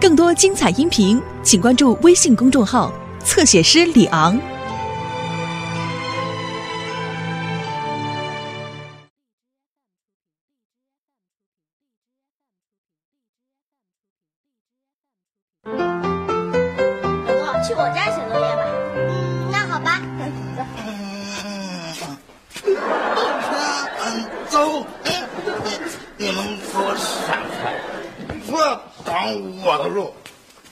更多精彩音频，请关注微信公众号“侧写师李昂”。我去我家写作业吧。那好吧。走。你们给我闪开！不要挡我的路！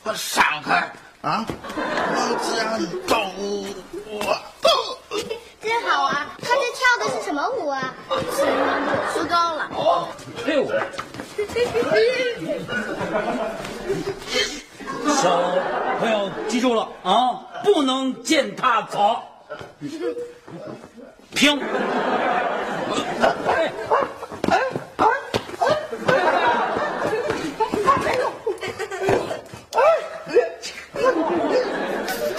我闪开啊！这样走我。真好啊！他这跳的是什么舞啊？是苏高了。哦，退伍。小朋友记住了啊，不能践踏草。停！哎哎哎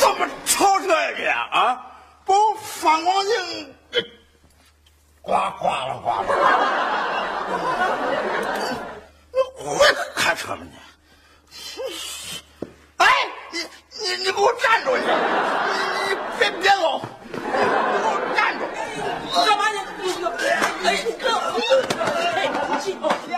怎么超车呀你啊？把我反光镜刮了。你会开车吗你？哎，你给我站住！你别走！你给我站住！干嘛你？哎哥，不行，不行。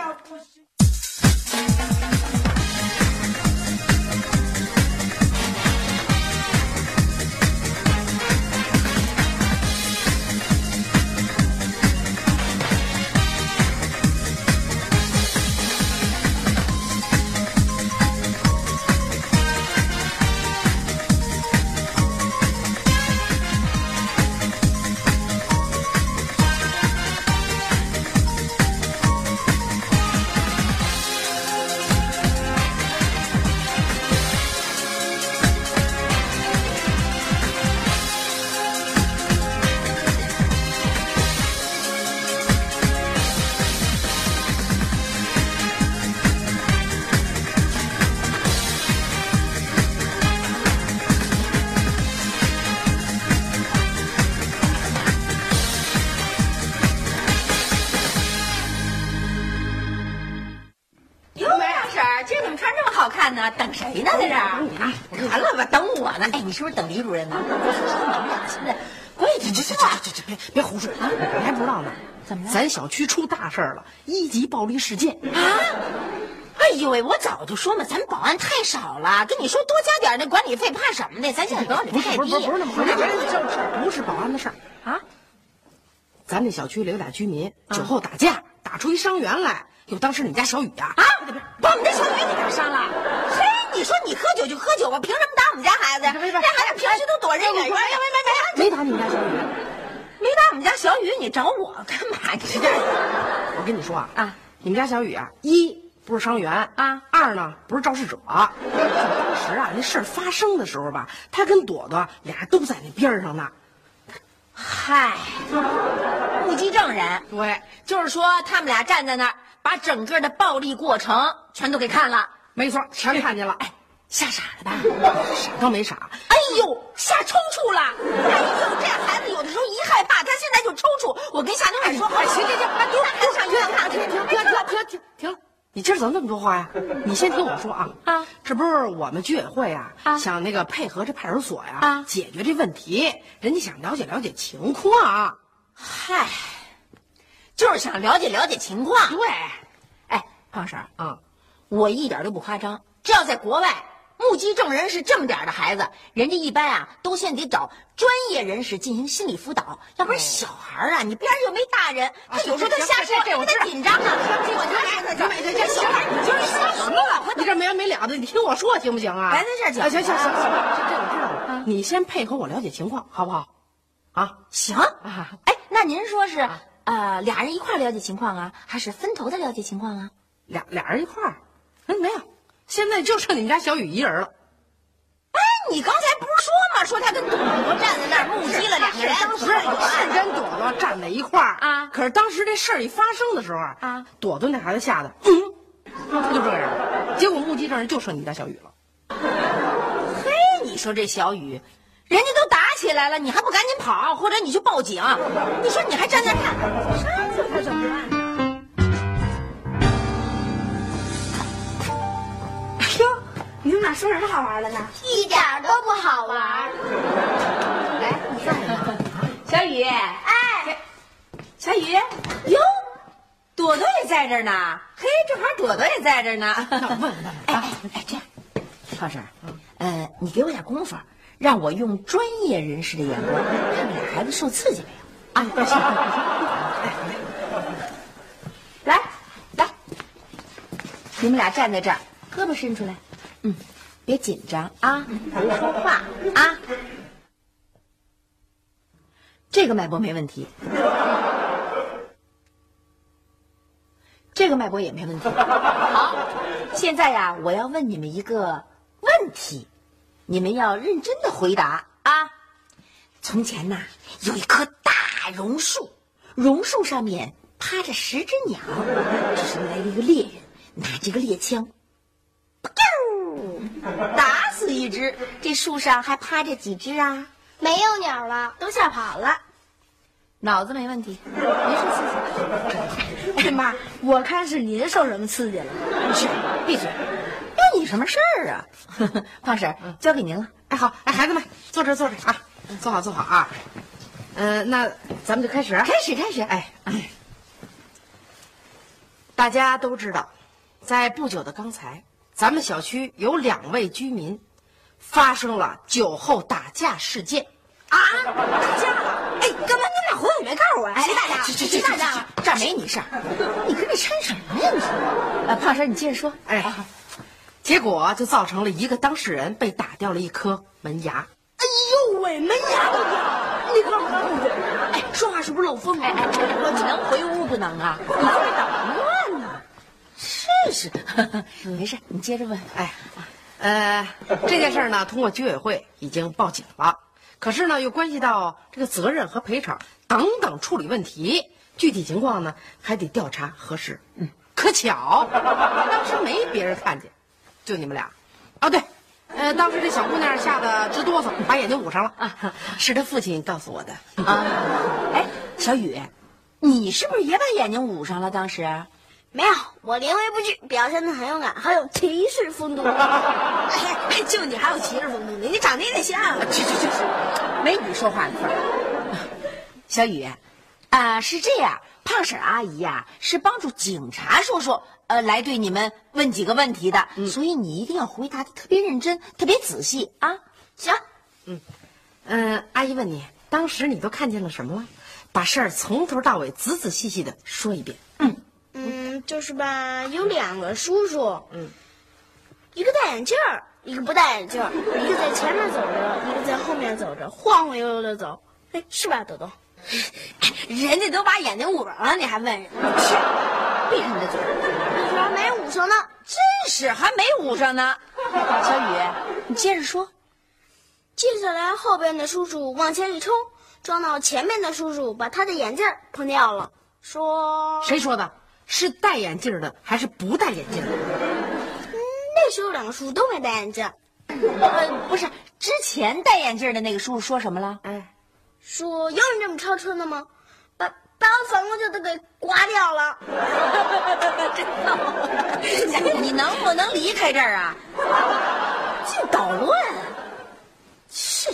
等谁呢？在这儿，完了吧？等我呢？哎，你是不是等李主任呢？你们俩现在关系不错。别胡说！你还不知道呢？怎么了？咱小区出大事了，1级暴力事件啊！哎呦喂，我早就说嘛，咱保安太少了。跟你说，多加点那管理费怕什么的？咱现在管理费太低。不是那么回事，不是保安的事儿啊。咱这小区里有俩居民酒后打架，打出一伤员来。有当时你们家小雨呀？啊，把我们家小雨给打伤了。嘿，你说你喝酒就喝酒吧，凭什么打我们家孩子？这孩子平时都躲着远远。没打你们家小雨，没打我们家小雨，你找我干嘛？你这，我跟你说啊，你们家小雨啊，一不是伤员啊，二呢不是肇事者。当时啊，那事儿发生的时候吧，他跟朵朵俩都在那边上呢。嗨，目击证人，对，就是说他们俩站在那儿。把整个的暴力过程全都给看了，没错，全看见了。哎，吓傻了吧？傻倒没傻。哎呦，吓抽搐了！哎呦，这孩子有的时候一害怕，他现在就抽搐。我跟夏东海说，哎，行，把你俩都上医院看看。停！你今儿怎么那么多话呀？你先听我说啊，这不是我们居委会啊，想那个配合这派出所呀，解决这问题，人家想了解了解情况。嗨。就是想了解了解情况。对，哎，胖婶儿啊，我一点都不夸张。这要在国外，目击证人是这么点儿的孩子，人家一般啊都先得找专业人士进行心理辅导，要不然小孩儿啊，你边上又没大人，他有时候他瞎说，他太紧张了。这小孩你就是瞎说了，你这没完没了的，你听我说行不行啊？来，在这儿讲。行，这我知道了。你先配合我了解情况，好不好？啊，行。哎，那您说是？俩人一块儿了解情况啊，还是分头的了解情况啊？俩人一块儿，没有，现在就剩你们家小雨一人了。哎，你刚才不是说吗？说他跟朵朵站在那儿目击了两个人，当时是跟朵朵站在一块儿啊。可是当时这事儿一发生的时候啊，朵朵那孩子吓得，他就这样了。结果目击证人就剩你们家小雨了。嘿，你说这小雨。人家都打起来了，你还不赶紧跑，或者你去报警？你说你还站在那儿，这可怎么办？哎呀，你们俩说什么好玩的呢？一点都不好玩。来，你看看，小雨，哎，小雨，哟，朵朵也在这儿呢。嘿，正好朵朵也在这儿呢。哎，这样，超婶，你给我点功夫，让我用专业人士的眼光看看俩孩子受刺激没有啊？来，你们俩站在这儿，胳膊伸出来。 嗯，别紧张啊，不说话啊。这个脉搏没问题，这个脉搏也没问题。好，现在呀，我要问你们一个问题，你们要认真的回答啊。从前呐，有一棵大榕树，榕树上面趴着10只鸟，这时候来了一个猎人，拿着个猎枪。 打死1只，这树上还趴着几只啊？没有鸟了，都吓跑了。脑子没问题，没受刺激。哎妈，我看是您受什么刺激了？是，闭嘴！关你什么事儿啊？胖婶，交给您了。哎好，哎孩子们，坐这啊，坐好啊。那咱们就开始。开始。哎，大家都知道，在不久的刚才。 咱们小区有2位居民发生了酒后打架事件啊！打架了！哎，干嘛你俩回来没告诉我？谁打架？谁打架了？这没你事儿，你跟这掺什么呀？你说，胖婶，你接着说。哎，结果就造成了一个当事人被打掉了一颗门牙。哎呦喂，门牙都掉了！那哥们儿不对，哎，说话是不是漏风？哎，我能回屋不能啊？你在这捣乱。 是，没事，你接着问。哎，这件事呢，通过居委会已经报警了，可是呢，又关系到这个责任和赔偿等等处理问题，具体情况呢还得调查核实。嗯，可巧，当时没别人看见，就你们俩。啊，对，当时这小姑娘吓得直哆嗦，把眼睛捂上了。啊，是她父亲告诉我的。啊，哎，小雨，你是不是也把眼睛捂上了？当时？ 没有，我临危不惧，表现的很勇敢，还有骑士风度。哎，就你还有骑士风度呢？你长得也像。去，没你说话的份儿。小雨，是这样，胖婶阿姨呀、是帮助警察叔叔来对你们问几个问题的，所以你一定要回答的特别认真、特别仔细啊。行，阿姨问你，当时你都看见了什么了？把事儿从头到尾仔仔细细的说一遍。嗯。 就是吧，有2个叔叔，一个戴眼镜儿，一个不戴眼镜儿，一个在前面走着，一个在后面走着，晃晃悠悠的走，哎，是吧，豆豆？人家都把眼睛捂上了，你还问人？去，闭上你的嘴！你还没捂上呢，真是还没捂上呢。小雨，你接着说。接下来后边的叔叔往前一冲，撞到前面的叔叔，把他的眼镜碰掉了。说谁说的？ 是戴眼镜的还是不戴眼镜的？那时候2个叔叔都没戴眼镜。不是，之前戴眼镜的那个叔叔说什么了？哎，说有人这么超车的吗？把我反光镜都给刮掉了。真逗！你能不能离开这儿啊？净捣乱。是，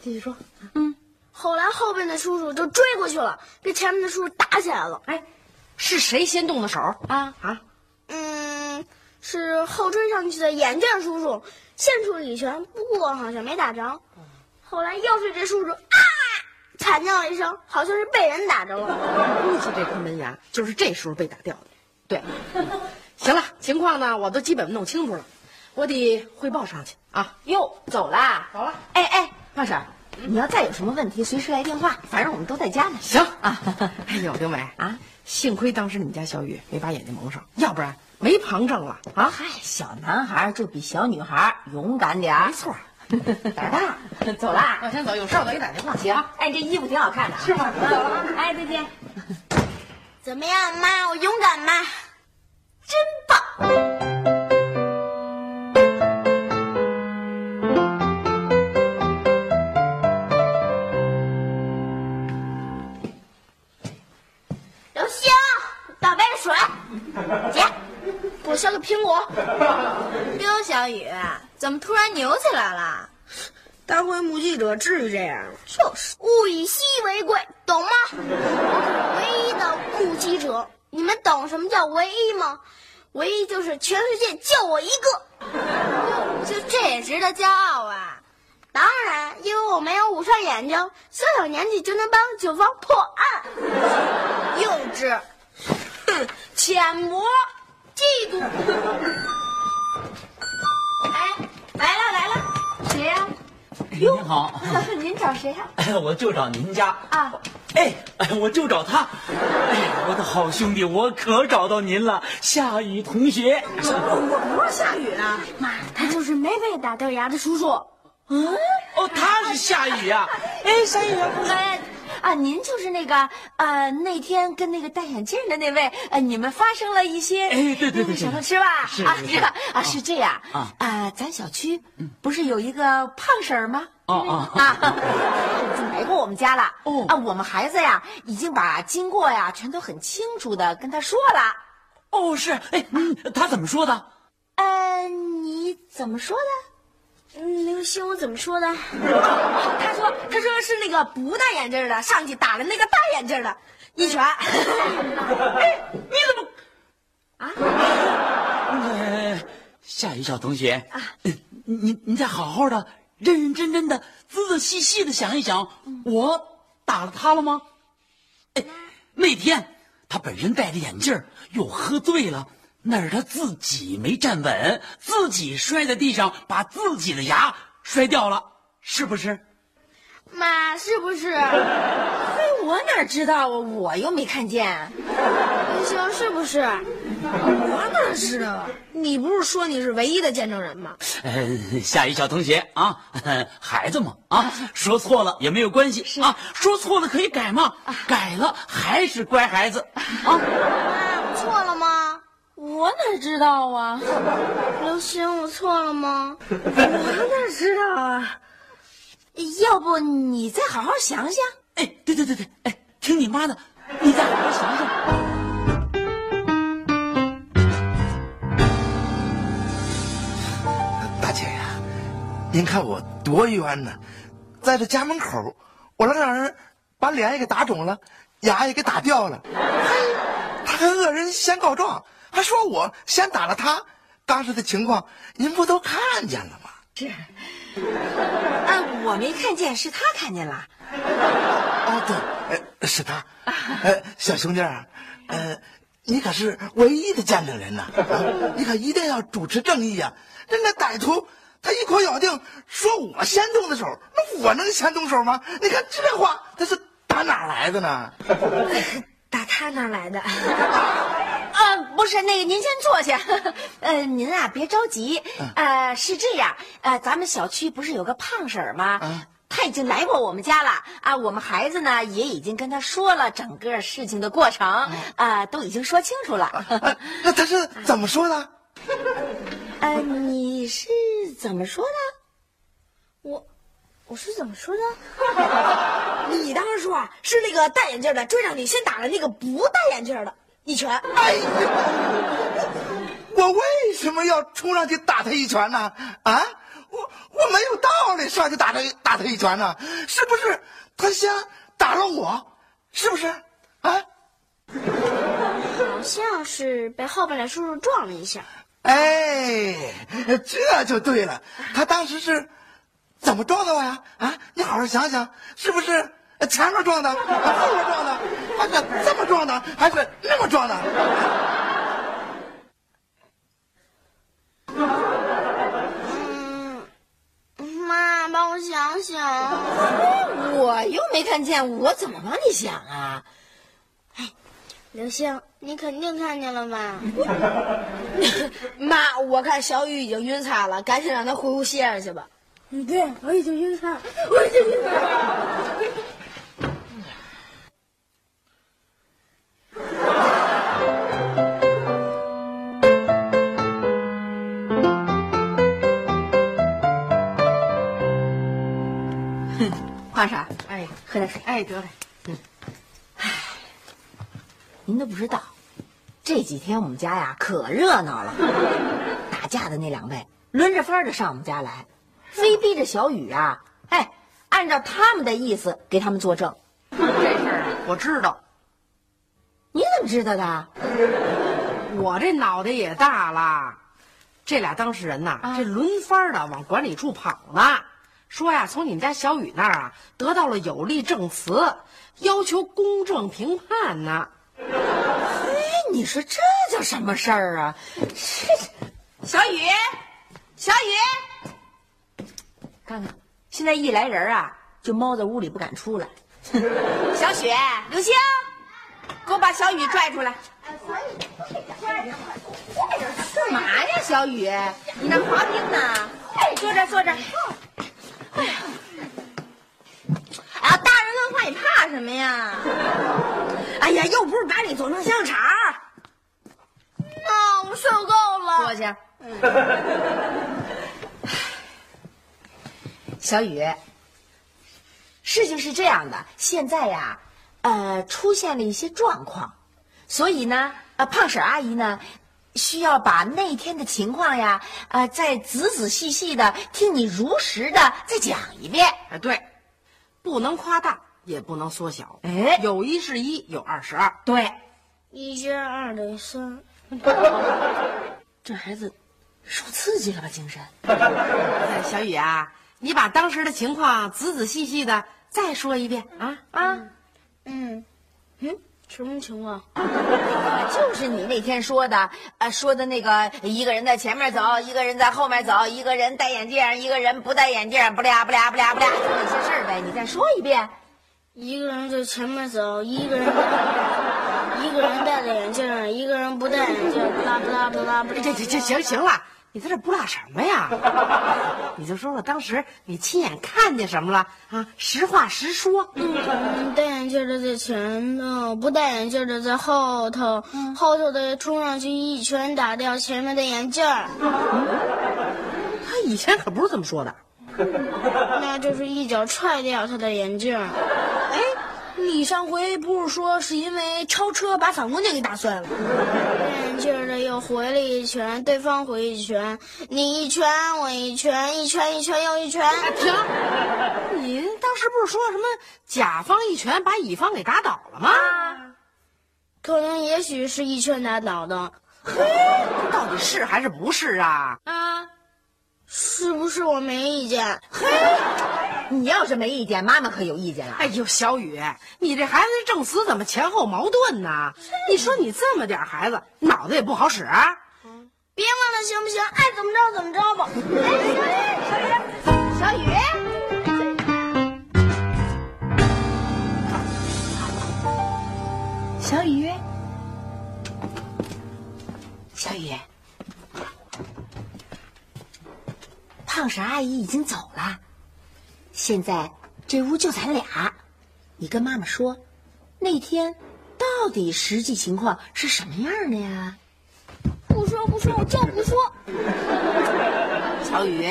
继续说。嗯。后来后边的叔叔就追过去了，跟前面的叔叔打起来了。哎。 是谁先动的手啊？是后追上去的眼镜叔叔先出了一拳，不过好像没打着。后来又是这叔叔啊，惨叫了一声，好像是被人打着了。估计这颗门牙就是这叔叔被打掉的。对，行了，情况呢我都基本弄清楚了，我得汇报上去啊。哟，走啦，走了。哎，胖婶。 你要再有什么问题，随时来电话，反正我们都在家呢。行啊，哎呦，刘梅啊，幸亏当时你们家小雨没把眼睛蒙上，要不然没旁证了啊！嗨，小男孩就比小女孩勇敢点儿，没错，胆大。走啦，我先走，有事我给你打电话。行，哎，这衣服挺好看的，是吗？走了，哎，再见。怎么样，妈？我勇敢吗？真棒！削个苹果。刘小雨，怎么突然扭起来了？当回目击者至于这样吗？就是物以稀为贵，懂吗？我是唯一的目击者，你们懂什么叫唯一吗？唯一就是全世界就我一个，就这也值得骄傲啊！当然，因为我没有捂上眼睛，小小年纪就能帮警方破案。幼稚，哼，浅薄，嫉妒。哎，来了，谁呀？您好，您找谁呀？我就找您家啊。哎，我就找他。哎，我的好兄弟，我可找到您了，夏雨同学。我不是夏雨啊，妈，他就是没被打掉牙的叔叔。嗯，哦，他是夏雨啊。哎，夏雨啊，您就是那个那天跟那个戴眼镜的那位，你们发生了一些对什么是吧？是这样啊，咱小区不是有一个胖婶儿吗？来过我们家了哦啊，我们孩子呀已经把经过呀全都很清楚的跟他说了。哦，是哎，他怎么说的？你怎么说的？刘星，我怎么说的？他说是那个不戴眼镜的上去打了那个戴眼镜的一拳。哎，你怎么啊？夏雨小同学啊，你再好好的、认认真真的、仔仔细细的想一想，我打了他了吗？哎，那天他本人戴着眼镜，又喝醉了。那是他自己没站稳，自己摔在地上，把自己的牙摔掉了，是不是？妈，是不是？我哪知道啊？我又没看见。刘星，是不是？我哪知道啊？你不是说你是唯一的见证人吗？夏雨小同学啊，孩子嘛啊，说错了也没有关系啊，说错了可以改嘛，改了还是乖孩子啊。妈，错了吗？我哪知道啊，刘星，我错了吗？我哪知道啊，要不你再好好想想。哎，对，哎，听你妈的，你再好好想想。大姐呀，您看我多冤呢，在这家门口，我让人把脸也给打肿了，牙也给打掉了，他跟恶人先告状。还说我先打了他，当时的情况您不都看见了吗？是，我没看见，是他看见了。哦，对，是他。小兄弟啊，你可是唯一的见证人呐，你可一定要主持正义啊！那歹徒他一口咬定说我先动的手，那我能先动手吗？你看这话他是打哪来的呢？打他哪来的？不是那个，您先坐下。您啊，别着急。是这样，咱们小区不是有个胖婶儿吗？她已经来过我们家了啊。我们孩子呢，也已经跟她说了整个事情的过程啊，都已经说清楚了。那她是怎么说的？你是怎么说的？我是怎么说的？你当时说啊，是那个戴眼镜的追上你，先打了那个不戴眼镜的。一拳！哎呀，我为什么要冲上去打他一拳呢？啊，我没有道理上去打他一拳呢，是不是？他先打了我，是不是？啊，好像是被后边的叔叔撞了一下。哎，这就对了。他当时是怎么撞的我呀？啊，你好好想想，是不是？前面撞的，后面撞的，还是这么撞的，还是那么撞的？妈，帮我想想。我又没看见，我怎么帮你想啊？哎，刘星，你肯定看见了吧？妈，我看小雨已经晕菜了，赶紧让他回屋歇着去吧。对，我已经晕菜了，我已经晕菜了。胖婶儿，哎，喝点水。哎，得嘞。哎，您都不知道，这几天我们家呀可热闹了，打架的那两位轮着番的上我们家来，非逼着小雨啊，哎，按照他们的意思给他们作证。这事儿我知道。你怎么知道的？我这脑袋也大了。这俩当事人呐、这轮番的往管理处跑呢，说呀，从你们家小雨那儿啊得到了有力证词，要求公正评判呢。你说这叫什么事儿啊？小雨，小雨，看看，现在一来人啊，就猫在屋里不敢出来。小雪，刘星，给我把小雨拽出来。干嘛呀，小雨？你那滑冰呢？坐这，坐这。哎呀，哎呀，大人问话你怕什么呀？哎呀，又不是把你做成香肠。啊，我受够了。坐下。小雨，事情是这样的，现在呀，出现了一些状况，所以呢，胖婶阿姨呢，需要把那天的情况呀，再仔细的听你如实的再讲一遍。哎，对，不能夸大，也不能缩小。哎，有一是一，有二是二。对，一加二等于三。这孩子受刺激了吧，精神。哎，小雨啊，你把当时的情况仔细的再说一遍啊啊！什么情况？就是你那天说的，说的那个一个人在前面走，一个人在后面走，一个人戴眼镜，一个人不戴眼镜，不俩，就那些事儿呗。你再说一遍。一个人在前面走，一个人戴着眼镜，一个人不戴眼镜，不啦。这行了，你在这不啦什么呀？你就说了当时你亲眼看见什么了啊？实话实说。戴眼镜的在前头，不戴眼镜的在后头，后头的冲上去一拳打掉前面的眼镜。他以前可不是这么说的。那就是一脚踹掉他的眼镜。你上回不是说是因为超车把反光镜给打碎了？眼镜的又回了一拳，对方回一拳，你一拳我一拳，一拳又一拳。停！你当时不是说什么甲方一拳把乙方给打倒了吗？可能也许是一拳打倒的。嘿，到底是还是不是啊？是不是我没意见？嘿。你要是没意见，妈妈可有意见了。哎呦，小雨，你这孩子的证词怎么前后矛盾呢？你说你这么点孩子，脑子也不好使啊。别问了，行不行？爱怎么着怎么着吧。小雨，小雨，胖婶阿姨已经走了。现在这屋就咱俩，你跟妈妈说，那天到底实际情况是什么样的呀？不说，我就不说。小雨，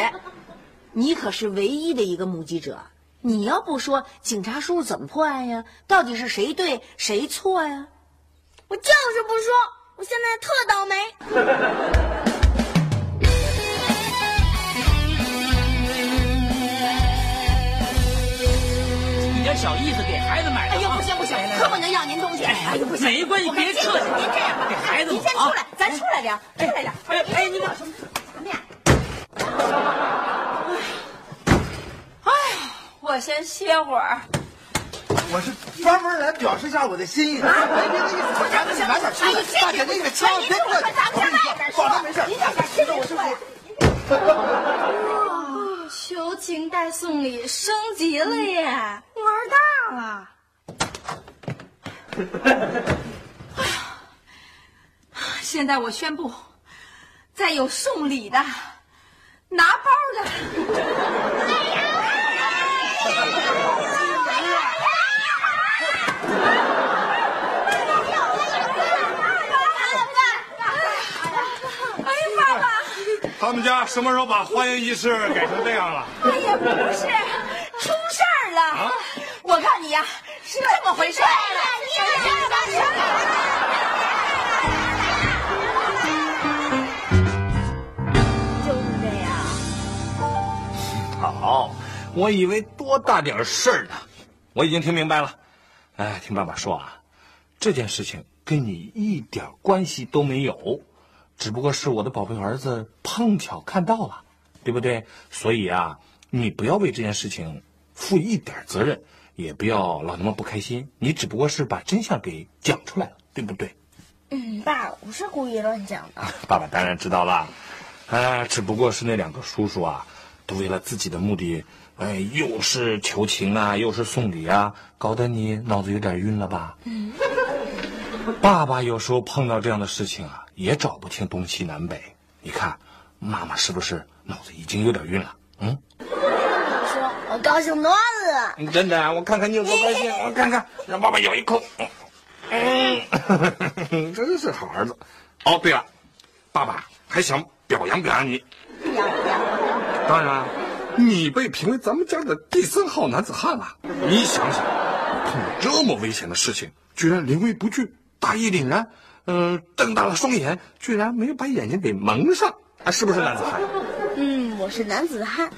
你可是唯一的一个目击者，你要不说，警察叔叔怎么破案呀？到底是谁对谁错呀？我就是不说，我现在特倒霉。点小意思给孩子买的、不行，可不能要您东西。不行，没关系，别客气。您这样给孩子，您先出来，咱出来聊，哎，你搞什么？什么呀？哎呀，我先歇会儿。我是专门来表示一下我的心意的。没别的意思，咱们先拿点吃的，大姐那个枪别过来，咱们先外边说。保证没事，您先歇着，我是我。求情代送礼升级了耶，玩大了。哎呀，现在我宣布，再有送礼的、拿包的。他们家什么时候把欢迎仪式改成这样了？哎呀，不是，出事儿了！我看你呀，是这么回事儿。好，我以为多大点事儿呢。我已经听明白了。哎，听爸爸说啊，这件事情跟你一点关系都没有，只不过是我的宝贝儿子碰巧看到了，对不对？所以啊，你不要为这件事情负一点责任，也不要老那么不开心。你只不过是把真相给讲出来了，对不对？嗯，爸，我是故意乱讲的。爸爸当然知道了，只不过是那两个叔叔啊，都为了自己的目的，又是求情啊，又是送礼啊，搞得你脑子有点晕了吧？嗯。爸爸有时候碰到这样的事情啊，也找不清东西南北。你看，妈妈是不是脑子已经有点晕了？嗯。说，我高兴多了。你真的？我看看你有多高兴，我看看，让爸爸咬一口。嗯，真是好儿子。哦，对了，爸爸还想表扬表扬你。表扬。当然，你被评为咱们家的第三号男子汉了。你想想，碰到这么危险的事情，居然临危不惧，大义凛然。瞪大了双眼，居然没有把眼睛给蒙上。啊，是不是男子汉？嗯，我是男子汉。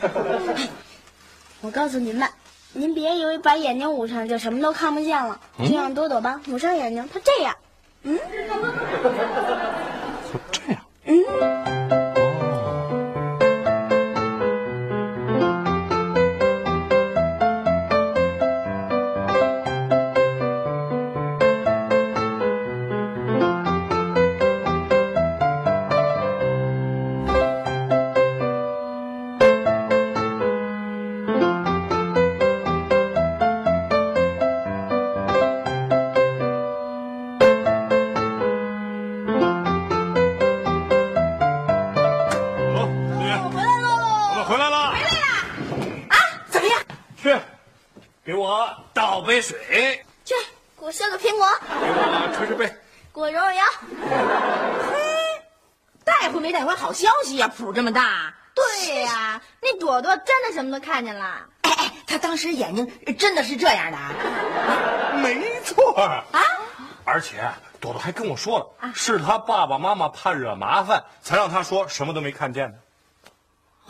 我告诉你们。您别以为把眼睛捂上就什么都看不见了，就像朵朵吧，捂上眼睛，她这样，嗯，这样，嗯，水去，给我削个苹果，给我捶捶背，给我揉揉腰。嘿，带回没带回好消息呀、啊？谱这么大。对呀、啊，那朵朵真的什么都看见了。哎，她当时眼睛真的是这样的啊？没错啊！而且朵朵还跟我说了，是她爸爸妈妈怕惹麻烦，才让她说什么都没看见的。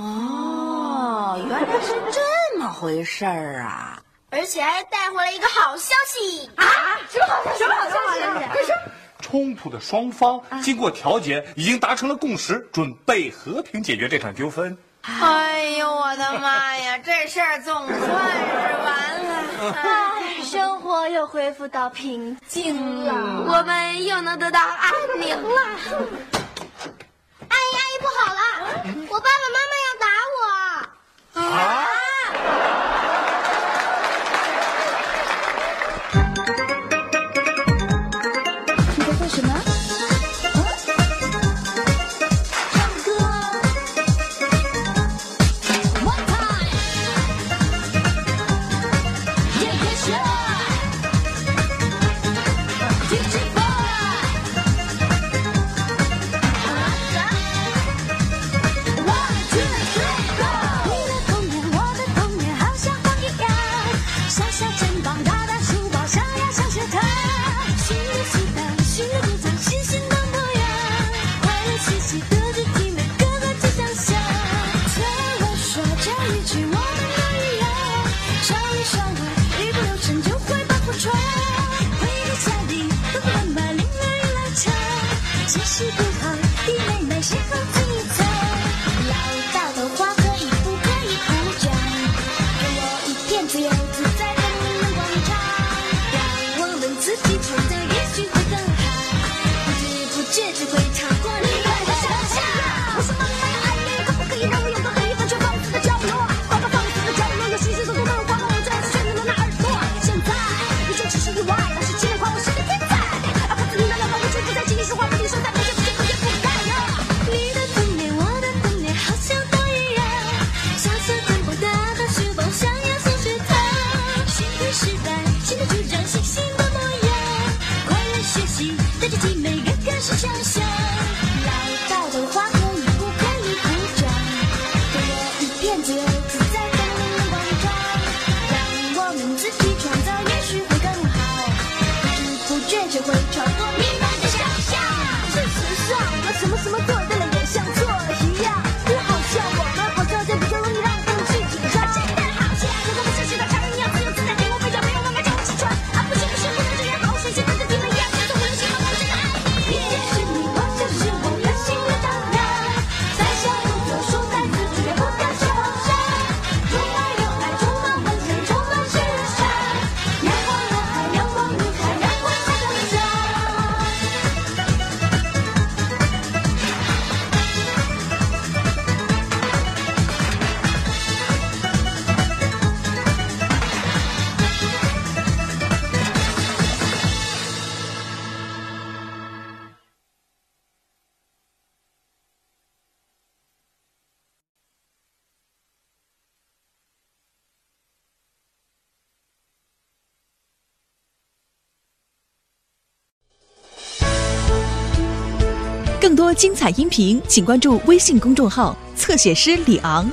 哦，原来是这么回事儿啊！而且还带回来一个好消息啊！什么好消息？什么好消息？这是冲突的双方经过调解，已经达成了共识，准备和平解决这场纠纷。哎呦我的妈呀！这事儿总算是完了，哎，生活又恢复到平静了，我们又能得到安宁了。阿姨，阿姨，不好了！我爸爸妈妈要打我！啊！更多精彩音频，请关注微信公众号“侧写师李昂”。